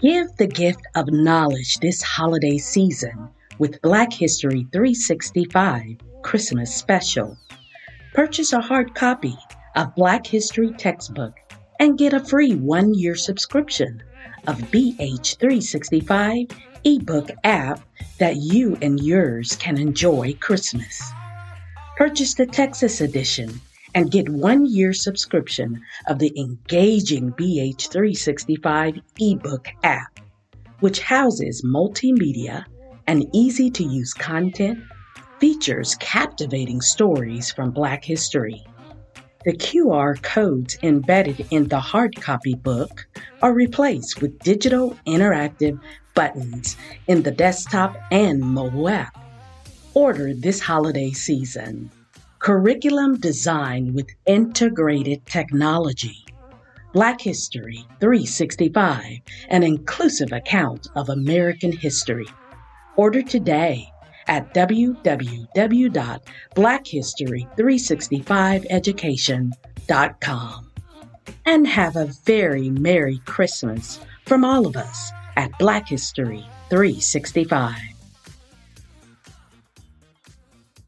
Give the gift of knowledge this holiday season with Black History 365 Christmas Special. Purchase a hard copy of Black History textbook and get a free one-year subscription of BH 365 ebook app that you and yours can enjoy Christmas. Purchase the Texas edition and get one-year subscription of the engaging BH 365 ebook app, which houses multimedia and easy-to-use content, features captivating stories from Black history. The QR codes embedded in the hard copy book are replaced with digital interactive buttons in the desktop and mobile app. Order this holiday season. Curriculum design with integrated technology. Black History 365, an inclusive account of American history. Order today at www.blackhistory365education.com. And have a very Merry Christmas from all of us at Black History 365.